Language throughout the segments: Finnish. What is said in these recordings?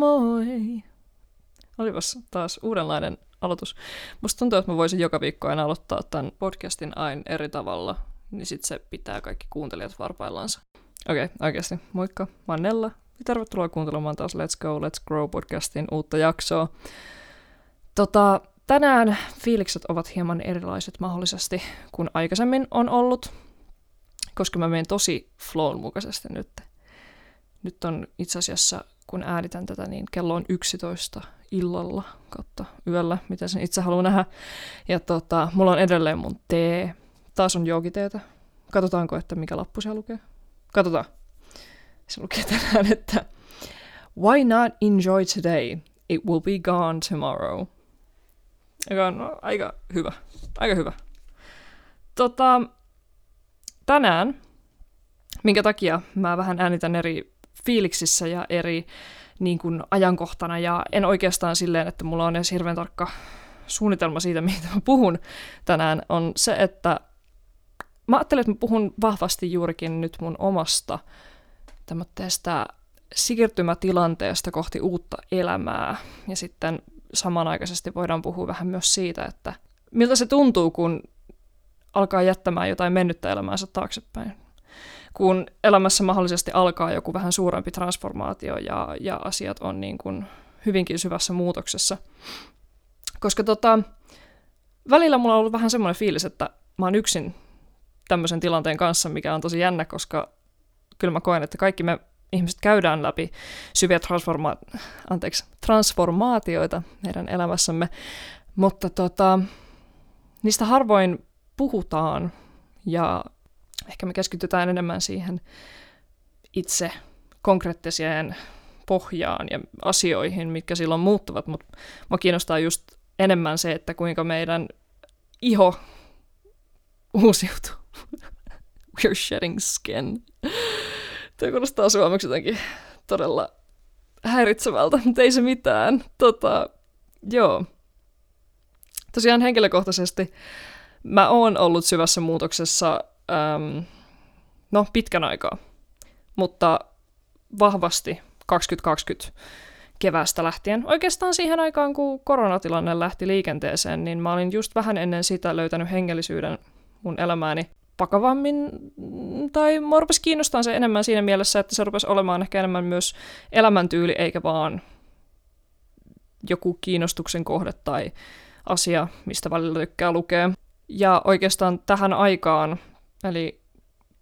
moi! Olipas taas uudenlainen aloitus. Musta tuntuu, että mä voisin joka viikko aina aloittaa tämän podcastin aina eri tavalla, niin sit se pitää kaikki kuuntelijat varpaillaansa. Okei, oikeasti. Moikka, mä oon Nella. Ja tervetuloa kuuntelemaan taas Let's Go, Let's Grow podcastin uutta jaksoa. Tänään fiilikset ovat hieman erilaiset mahdollisesti kuin aikaisemmin on ollut, koska mä menen tosi flown mukaisesti nyt. Nyt on itse asiassa, kun äänitän tätä, niin kello on 11 illalla kautta yöllä, mitä sen itse haluan nähdä. Ja mulla on edelleen mun tee. Taas on joogiteetä. Katsotaanko, että mikä lappu siellä lukee? Katsotaan. Se lukee tänään, että why not enjoy today? It will be gone tomorrow. Joka on aika hyvä. Aika hyvä. Tänään, minkä takia mä vähän äänitän eri fiiliksissä ja eri niin kuin, ajankohtana, ja en oikeastaan silleen, että mulla on edes hirveän tarkka suunnitelma siitä, mitä mä puhun tänään, on se, että mä ajattelen, että mä puhun vahvasti juurikin nyt mun omasta tämmöistä siirtymätilanteesta kohti uutta elämää, ja sitten samanaikaisesti voidaan puhua vähän myös siitä, että miltä se tuntuu, kun alkaa jättämään jotain mennyttä elämäänsä taaksepäin. Kun elämässä mahdollisesti alkaa joku vähän suurempi transformaatio ja asiat on niin kuin hyvinkin syvässä muutoksessa. Koska välillä mulla on ollut vähän semmoinen fiilis, että mä oon yksin tämmöisen tilanteen kanssa, mikä on tosi jännä, koska kyllä mä koen, että kaikki me ihmiset käydään läpi syviä transformaatioita meidän elämässämme, mutta niistä harvoin puhutaan ja ehkä me keskitytään enemmän siihen itse konkreettiseen pohjaan ja asioihin, mitkä silloin muuttuvat, mutta mua kiinnostaa just enemmän se, että kuinka meidän iho uusiutuu. We're shedding skin. Tämä kuulostaa suomeksi jotenkin todella häiritsevältä, mutta ei se mitään. Joo. Tosiaan henkilökohtaisesti mä oon ollut syvässä muutoksessa pitkän aikaa, mutta vahvasti 2020 keväästä lähtien. Oikeastaan siihen aikaan, kun koronatilanne lähti liikenteeseen, niin mä olin just vähän ennen sitä löytänyt hengellisyyden mun elämääni vakavammin, tai mua rupesi kiinnostaa se enemmän siinä mielessä, että se rupesi olemaan ehkä enemmän myös elämäntyyli, eikä vaan joku kiinnostuksen kohde tai asia, mistä välillä tykkää lukea. Ja oikeastaan tähän aikaan, eli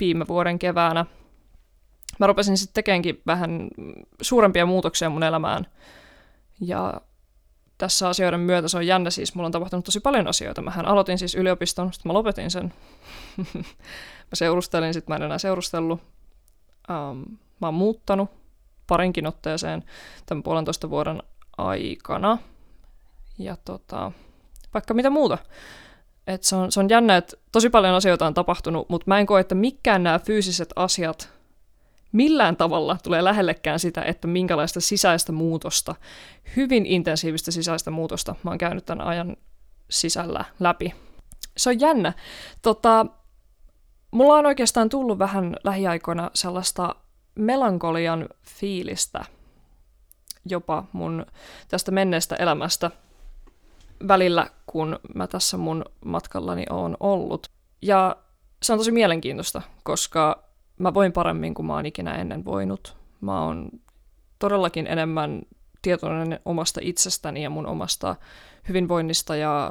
viime vuoden keväänä, mä rupesin sitten tekemään vähän suurempia muutoksia mun elämään. Ja tässä asioiden myötä se on jännä, siis mulla on tapahtunut tosi paljon asioita. Mähän aloitin siis yliopiston, sitten mä lopetin sen. Mä seurustelin, sitten mä en enää seurustellut. Mä oon muuttanut parinkin otteeseen tämän 1,5 vuoden aikana. Ja vaikka mitä muuta. Et se on jännä, että tosi paljon asioita on tapahtunut, mutta mä en koe, että mikään nämä fyysiset asiat millään tavalla tulee lähellekään sitä, että minkälaista sisäistä muutosta, hyvin intensiivistä sisäistä muutosta mä oon käynyt tämän ajan sisällä läpi. Se on jännä. Mulla on oikeastaan tullut vähän lähiaikoina sellaista melankolian fiilistä jopa mun tästä menneestä elämästä välillä, kun mä tässä mun matkallani oon ollut. Ja se on tosi mielenkiintoista, koska mä voin paremmin kuin mä oon ikinä ennen voinut. Mä oon todellakin enemmän tietoinen omasta itsestäni ja mun omasta hyvinvoinnista ja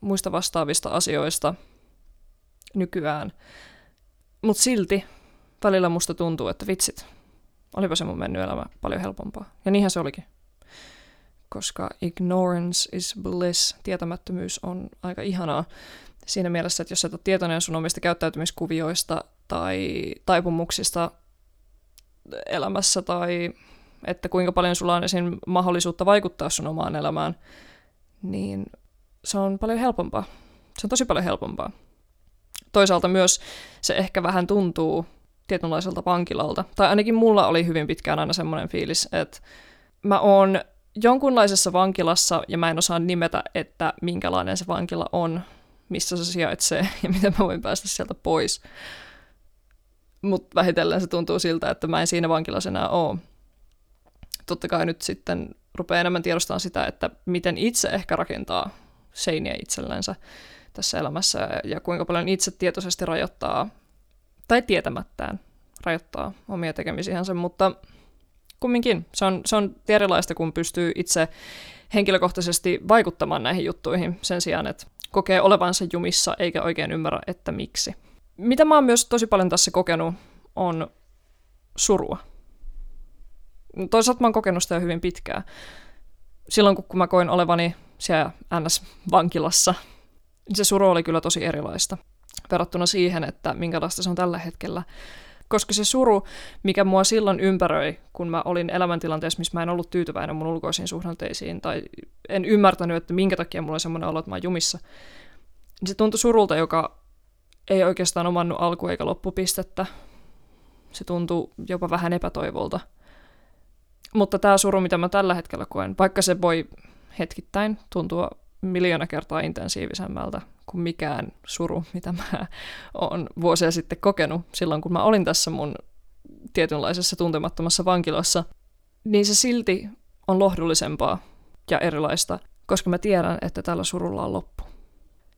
muista vastaavista asioista nykyään. Mut silti välillä musta tuntuu, että vitsit, olipa se mun mennyt elämä paljon helpompaa. Ja niinhän se olikin. Koska ignorance is bliss, tietämättömyys on aika ihanaa siinä mielessä, että jos sä et ole tietoinen sun omista käyttäytymiskuvioista tai taipumuksista elämässä tai että kuinka paljon sulla on esim. Mahdollisuutta vaikuttaa sun omaan elämään, niin se on paljon helpompaa. Se on tosi paljon helpompaa. Toisaalta myös se ehkä vähän tuntuu tietynlaiselta vankilalta. Tai ainakin mulla oli hyvin pitkään aina semmoinen fiilis, että mä oon jonkunlaisessa vankilassa, ja mä en osaa nimetä, että minkälainen se vankila on, missä se sijaitsee, ja miten mä voin päästä sieltä pois. Mutta vähitellen se tuntuu siltä, että mä en siinä vankilassa enää ole. totta kai nyt sitten rupeaa enemmän tiedostamaan sitä, että miten itse ehkä rakentaa seiniä itsellensä tässä elämässä ja kuinka paljon itse tietoisesti rajoittaa tai tietämättään rajoittaa omia tekemisiänsä, mutta kumminkin se on erilaista, kun pystyy itse henkilökohtaisesti vaikuttamaan näihin juttuihin sen sijaan, että kokee olevansa jumissa eikä oikein ymmärrä, että miksi. Mitä mä oon myös tosi paljon tässä kokenut, on surua. Toisaalta mä oon kokenut sitä hyvin pitkään. Silloin kun mä koin olevani siellä NS-vankilassa, niin se suru oli kyllä tosi erilaista verrattuna siihen, että minkälaista se on tällä hetkellä. Koska se suru, mikä mua silloin ympäröi, kun mä olin elämäntilanteessa, missä mä en ollut tyytyväinen mun ulkoisiin suhdanteisiin, tai en ymmärtänyt, että minkä takia mulla on semmoinen olo, että mä oon jumissa, niin se tuntui surulta, joka ei oikeastaan omannut alku- eikä loppupistettä. Se tuntui jopa vähän epätoivolta. Mutta tämä suru, mitä mä tällä hetkellä koen, vaikka se voi hetkittäin tuntua miljoona kertaa intensiivisemmältä kuin mikään suru, mitä mä oon vuosia sitten kokenut silloin, kun mä olin tässä mun tietynlaisessa tuntemattomassa vankilassa, niin se silti on lohdullisempaa ja erilaista, koska mä tiedän, että tällä surulla on loppu.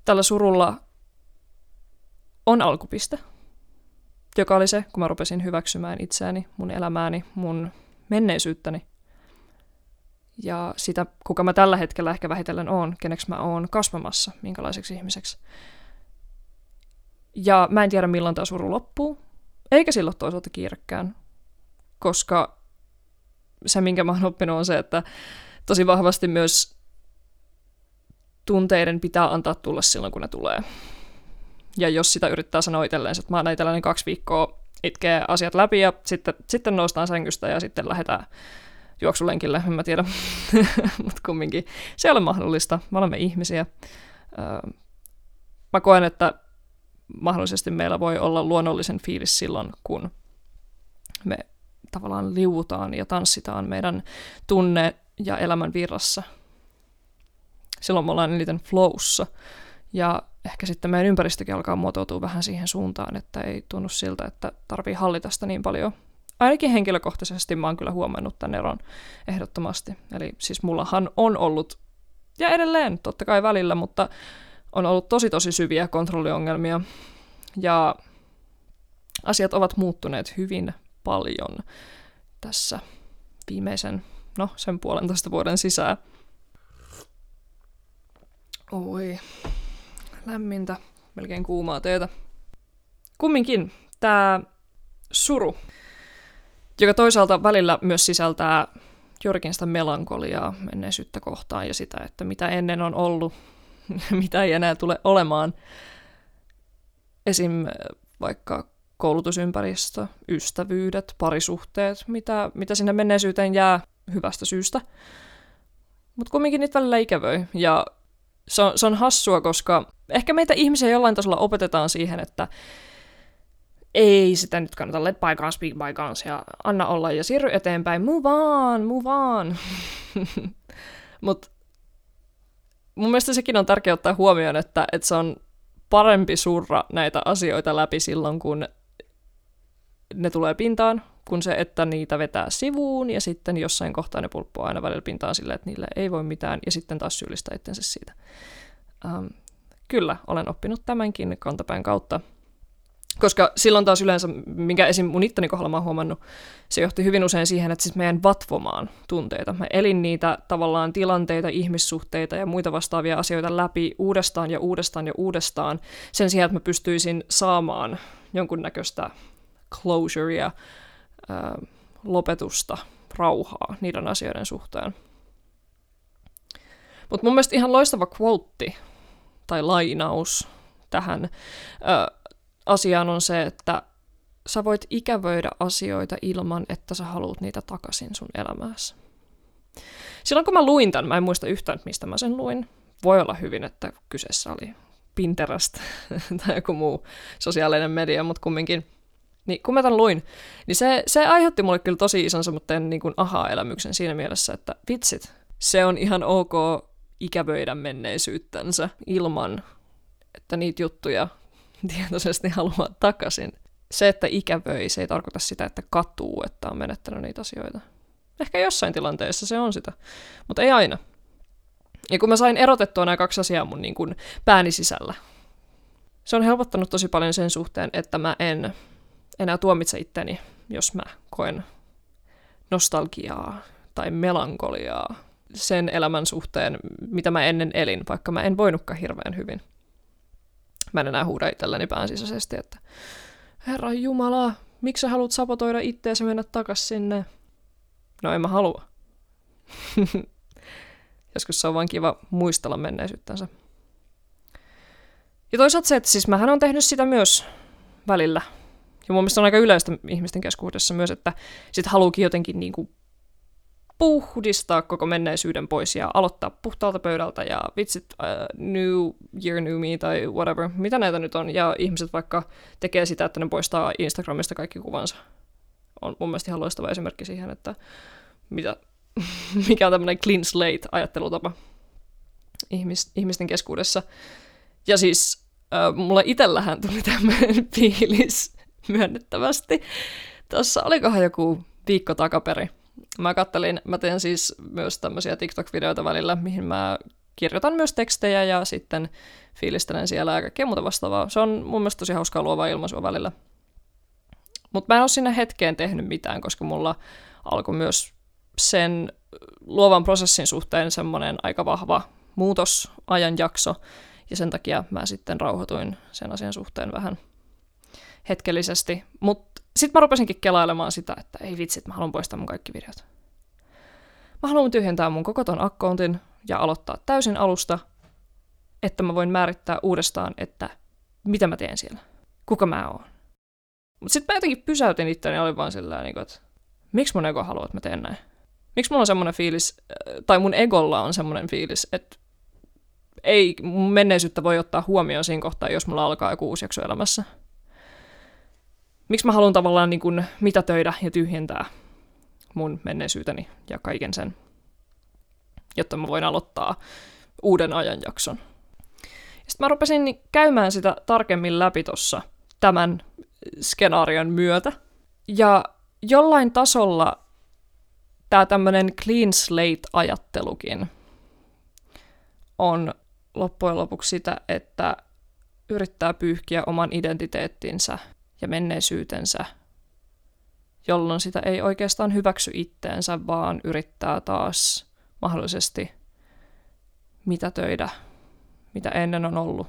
Tällä surulla on alkupiste, joka oli se, kun mä rupesin hyväksymään itseäni, mun elämääni, mun menneisyyttäni. Ja sitä, kuka mä tällä hetkellä ehkä vähitellen oon, keneksi mä oon kasvamassa, minkälaiseksi ihmiseksi. Ja mä en tiedä, milloin tää suru loppuu, eikä silloin toisaalta kiirekkään. Koska se, minkä mä oon oppinut, on se, että tosi vahvasti myös tunteiden pitää antaa tulla silloin, kun ne tulee. Ja jos sitä yrittää sanoa itselleen, että mä näin tällainen 2 viikkoa itkee asiat läpi ja sitten noustaan sängystä ja sitten lähdetään juoksulenkille, en mä tiedä, mutta kumminkin. Se ei ole mahdollista, me olemme ihmisiä. Mä koen, että mahdollisesti meillä voi olla luonnollisen fiilis silloin, kun me tavallaan liuutaan ja tanssitaan meidän tunne- ja elämän virrassa. Silloin me ollaan eniten flowssa ja ehkä sitten meidän ympäristökin alkaa muotoutua vähän siihen suuntaan, että ei tunnu siltä, että tarvii hallita sitä niin paljon. Ainakin henkilökohtaisesti mä oon kyllä huomannut tämän eron ehdottomasti. Eli siis mullahan on ollut, ja edelleen totta kai välillä, mutta on ollut tosi syviä kontrolliongelmia. Ja asiat ovat muuttuneet hyvin paljon tässä viimeisen, sen 1,5 vuoden sisään. Oi, lämmintä, melkein kuumaa teetä. Kumminkin, tää suru, joka toisaalta välillä myös sisältää juurikin sitä melankoliaa menneisyyttä kohtaan ja sitä, että mitä ennen on ollut, mitä ei enää tule olemaan. Esim. Vaikka koulutusympäristö, ystävyydet, parisuhteet, mitä sinne menneisyyteen jää hyvästä syystä. Mutta kumminkin niitä välillä ikävöi. Ja se on hassua, koska ehkä meitä ihmisiä jollain tasolla opetetaan siihen, että ei sitä nyt kannata, let by guns, speak by guns, ja anna olla ja siirry eteenpäin, move on. Mutta mun mielestä sekin on tärkeää ottaa huomioon, että se on parempi surra näitä asioita läpi silloin, kun ne tulee pintaan, kun se, että niitä vetää sivuun, ja sitten jossain kohtaa ne pulppuu aina välillä pintaan silleen, että niille ei voi mitään, ja sitten taas syyllistää itsensä siitä. Kyllä, olen oppinut tämänkin kantapään kautta. Koska silloin taas yleensä, minkä esim. Mun itteni kohdalla mä oon huomannut, se johti hyvin usein siihen, että siis mä en vatvomaan tunteita. Mä elin niitä tavallaan tilanteita, ihmissuhteita ja muita vastaavia asioita läpi uudestaan sen sijaan, että mä pystyisin saamaan jonkunnäköistä closurea, lopetusta, rauhaa niiden asioiden suhteen. Mutta mun mielestä ihan loistava quote tai lainaus tähän asiaan on se, että sä voit ikävöidä asioita ilman, että sä haluut niitä takaisin sun elämääsi. Silloin kun mä luin tämän, mä en muista yhtään, mistä mä sen luin. Voi olla hyvin, että kyseessä oli Pinterest tai joku muu sosiaalinen media, mutta kumminkin. Niin kun mä tämän luin, niin se aiheutti mulle kyllä tosi ison semmoinen niin kuin aha-elämyksen siinä mielessä, että vitsit, se on ihan ok ikävöidä menneisyyttänsä ilman, että niitä juttuja tietoisesti haluaa takaisin. Se, että ikävöi, se ei tarkoita sitä, että katuu, että on menettänyt niitä asioita. Ehkä jossain tilanteessa se on sitä, mutta ei aina. Ja kun mä sain erotettua nämä kaksi asiaa mun niin kuin pääni sisällä, se on helpottanut tosi paljon sen suhteen, että mä en enää tuomitse itteni, jos mä koen nostalgiaa tai melankoliaa sen elämän suhteen, mitä mä ennen elin, vaikka mä en voinutkaan hirveän hyvin. Mä en enää huuda itselläni päänsisäisesti, että Herra Jumala, miksi sä haluat sabotoida itteesi mennä takas sinne? No en mä halua. Joskus se on vaan kiva muistella menneisyyttänsä. Ja toisaalta se, että siis mähän on tehnyt sitä myös välillä. Ja mun mielestä on aika yleistä ihmisten keskuudessa myös, että sit haluukin jotenkin niinku puhdistaa koko menneisyyden pois ja aloittaa puhtaalta pöydältä ja vitsit, new year, new me tai whatever, mitä näitä nyt on. Ja ihmiset vaikka tekee sitä, että ne poistaa Instagramista kaikki kuvansa. On mun mielestä ihan loistava esimerkki siihen, että mikä on tämmöinen clean slate-ajattelutapa ihmisten keskuudessa. Ja siis mulla itsellähän tuli tämmöinen fiilis myönnettävästi. Tässä olikohan joku viikko takaperi. Mä teen siis myös tämmöisiä TikTok-videoita välillä, mihin mä kirjoitan myös tekstejä ja sitten fiilistelen siellä ja kaikkea muuta vastaavaa. Se on mun mielestä tosi hauskaa luovaa ilmaisua välillä. Mutta mä en ole siinä hetkeen tehnyt mitään, koska mulla alkoi myös sen luovan prosessin suhteen semmoinen aika vahva muutosajanjakso, ja sen takia mä sitten rauhoituin sen asian suhteen vähän hetkellisesti. Mutta sitten mä rupesinkin kelailemaan sitä, että ei vitsit, mä haluan poistaa mun kaikki videot. Mä haluan tyhjentää mun koko ton accountin ja aloittaa täysin alusta, että mä voin määrittää uudestaan, että mitä mä teen siellä, kuka mä oon. Mutta sitten mä jotenkin pysäytin itseäni ja olin vaan sillä tavalla, että miksi mun ego haluaa, että mä teen näin? Miksi mulla on semmoinen fiilis, tai mun egolla on semmoinen fiilis, että ei mun menneisyyttä voi ottaa huomioon siinä kohtaa, jos mulla alkaa joku uusi jakso elämässä. Miksi mä haluan tavallaan niin kuin mitätöidä ja tyhjentää mun menneisyyteni ja kaiken sen, jotta mä voin aloittaa uuden ajanjakson. Sitten mä rupesin käymään sitä tarkemmin läpi tossa tämän skenaarion myötä. Ja jollain tasolla tää tämmönen clean slate-ajattelukin on loppujen lopuksi sitä, että yrittää pyyhkiä oman identiteettinsä ja menneisyytensä, jolloin sitä ei oikeastaan hyväksy itteensä, vaan yrittää taas mahdollisesti mitätöidä, mitä ennen on ollut.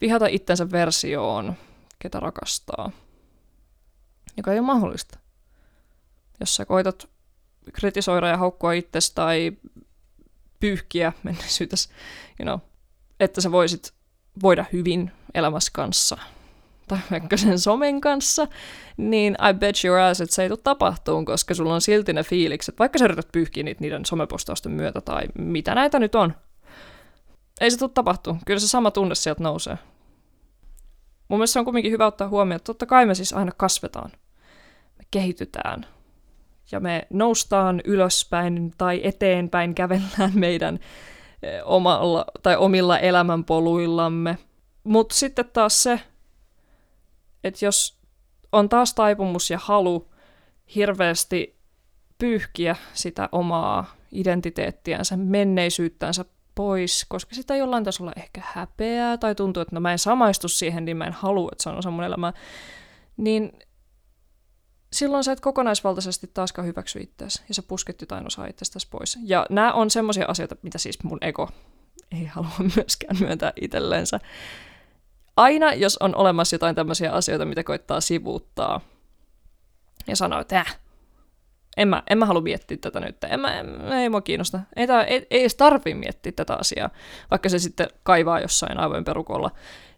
Vihata itsensä versioon, ketä rakastaa, joka ei ole mahdollista. Jos sä koitat kritisoida ja haukkua itsesi tai pyyhkiä menneisyytäsi, että sä voida hyvin elämässä kanssa, tai vaikka sen somen kanssa, niin I bet your ass, että se ei tule tapahtumaan, koska sulla on silti ne fiilikset, vaikka sä yrität pyyhkiä niiden somepostausten myötä, tai mitä näitä nyt on. Ei se tule tapahtumaan. Kyllä se sama tunne sieltä nousee. Mun mielestä on kuitenkin hyvä ottaa huomioon, että totta kai me siis aina kasvetaan. Me kehitytään. Ja me noustaan ylöspäin tai eteenpäin, kävellään meidän omalla tai omilla elämänpoluillamme. Mutta sitten taas se, että jos on taas taipumus ja halu hirveästi pyyhkiä sitä omaa identiteettiänsä, menneisyyttänsä pois, koska sitä jollain tasolla ehkä häpeää tai tuntuu, että mä en samaistu siihen, niin mä en halua, että se on osa mun elämää, niin silloin sä et kokonaisvaltaisesti taaskaan hyväksy itseäsi ja sä pusket jotain osaa itsestäsi pois. Ja nämä on semmoisia asioita, mitä siis mun ego ei halua myöskään myöntää itsellensä. Aina, jos on olemassa jotain tämmöisiä asioita, mitä koittaa sivuuttaa ja sanoo, että en mä halua miettiä tätä nyt, ei mua kiinnosta, ei edes tarvii miettiä tätä asiaa, vaikka se sitten kaivaa jossain aivojen perukolla,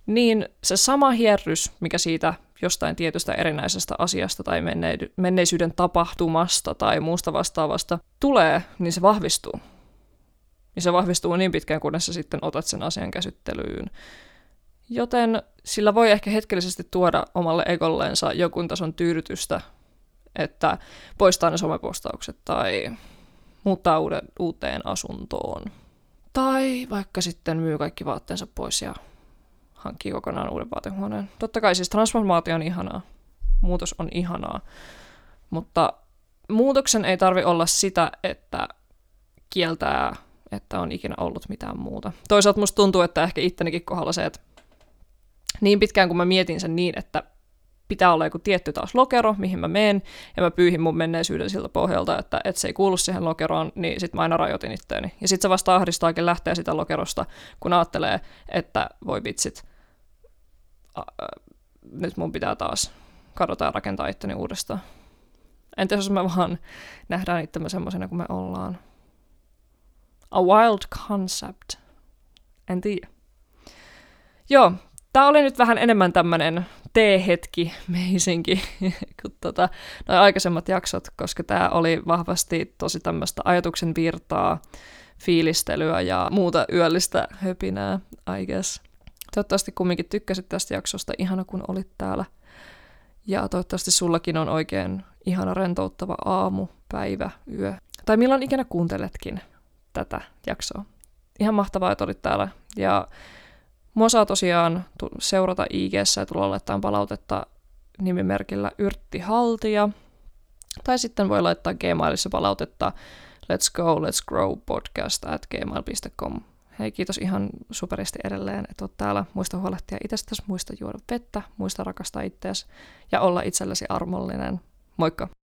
niin se sama hierrys, mikä siitä jostain tietystä erinäisestä asiasta tai menneisyyden tapahtumasta tai muusta vastaavasta tulee, niin se vahvistuu. Ja se vahvistuu niin pitkään, kunnes sä sitten otat sen asian käsittelyyn. Joten sillä voi ehkä hetkellisesti tuoda omalle egolleensa jokun tason tyydytystä, että poistaa ne somepostaukset tai muuttaa uuteen asuntoon. Tai vaikka sitten myy kaikki vaatteensa pois ja hankkii kokonaan uuden vaatehuoneen. Totta kai siis transformaatio on ihanaa, muutos on ihanaa, mutta muutoksen ei tarvitse olla sitä, että kieltää, että on ikinä ollut mitään muuta. Toisaalta musta tuntuu, että ehkä ittenikin kohdalla se, että niin pitkään kun mä mietin sen niin, että pitää olla joku tietty taas lokero, mihin mä menen, ja mä pyyhin mun menneisyyden siltä pohjalta, että se ei kuulu siihen lokeroon, niin sit mä aina rajoitin itteeni. Ja sit se vasta ahdistaakin lähtee sitä lokerosta, kun ajattelee, että voi vitsit, nyt mun pitää taas kadota ja rakentaa itteni uudestaan. Entä jos me vaan nähdään itsemme semmoisena kuin me ollaan? A wild concept. En tiedä. Joo, tää oli nyt vähän enemmän tämmönen tee-hetki meisinkin kuin noi aikaisemmat jaksot, koska tää oli vahvasti tosi tämmöistä ajatuksen virtaa, fiilistelyä ja muuta yöllistä höpinää, I guess. Toivottavasti kumminkin tykkäsit tästä jaksosta, ihana kun olit täällä. Ja toivottavasti sullakin on oikein ihana rentouttava aamu, päivä, yö. Tai milloin ikinä kuunteletkin tätä jaksoa. Ihan mahtavaa, että olit täällä. Ja mua saa tosiaan seurata IG:ssä ja tulla laittamaan palautetta nimimerkillä Yrttihaltija. Tai sitten voi laittaa Gmailissa palautetta letsgo.letsgrowpodcast@gmail.com. Hei, kiitos ihan superisti edelleen, että oot täällä. Muista huolehtia itsestäsi, muista juoda vettä, muista rakastaa itseäsi ja olla itsellesi armollinen. Moikka!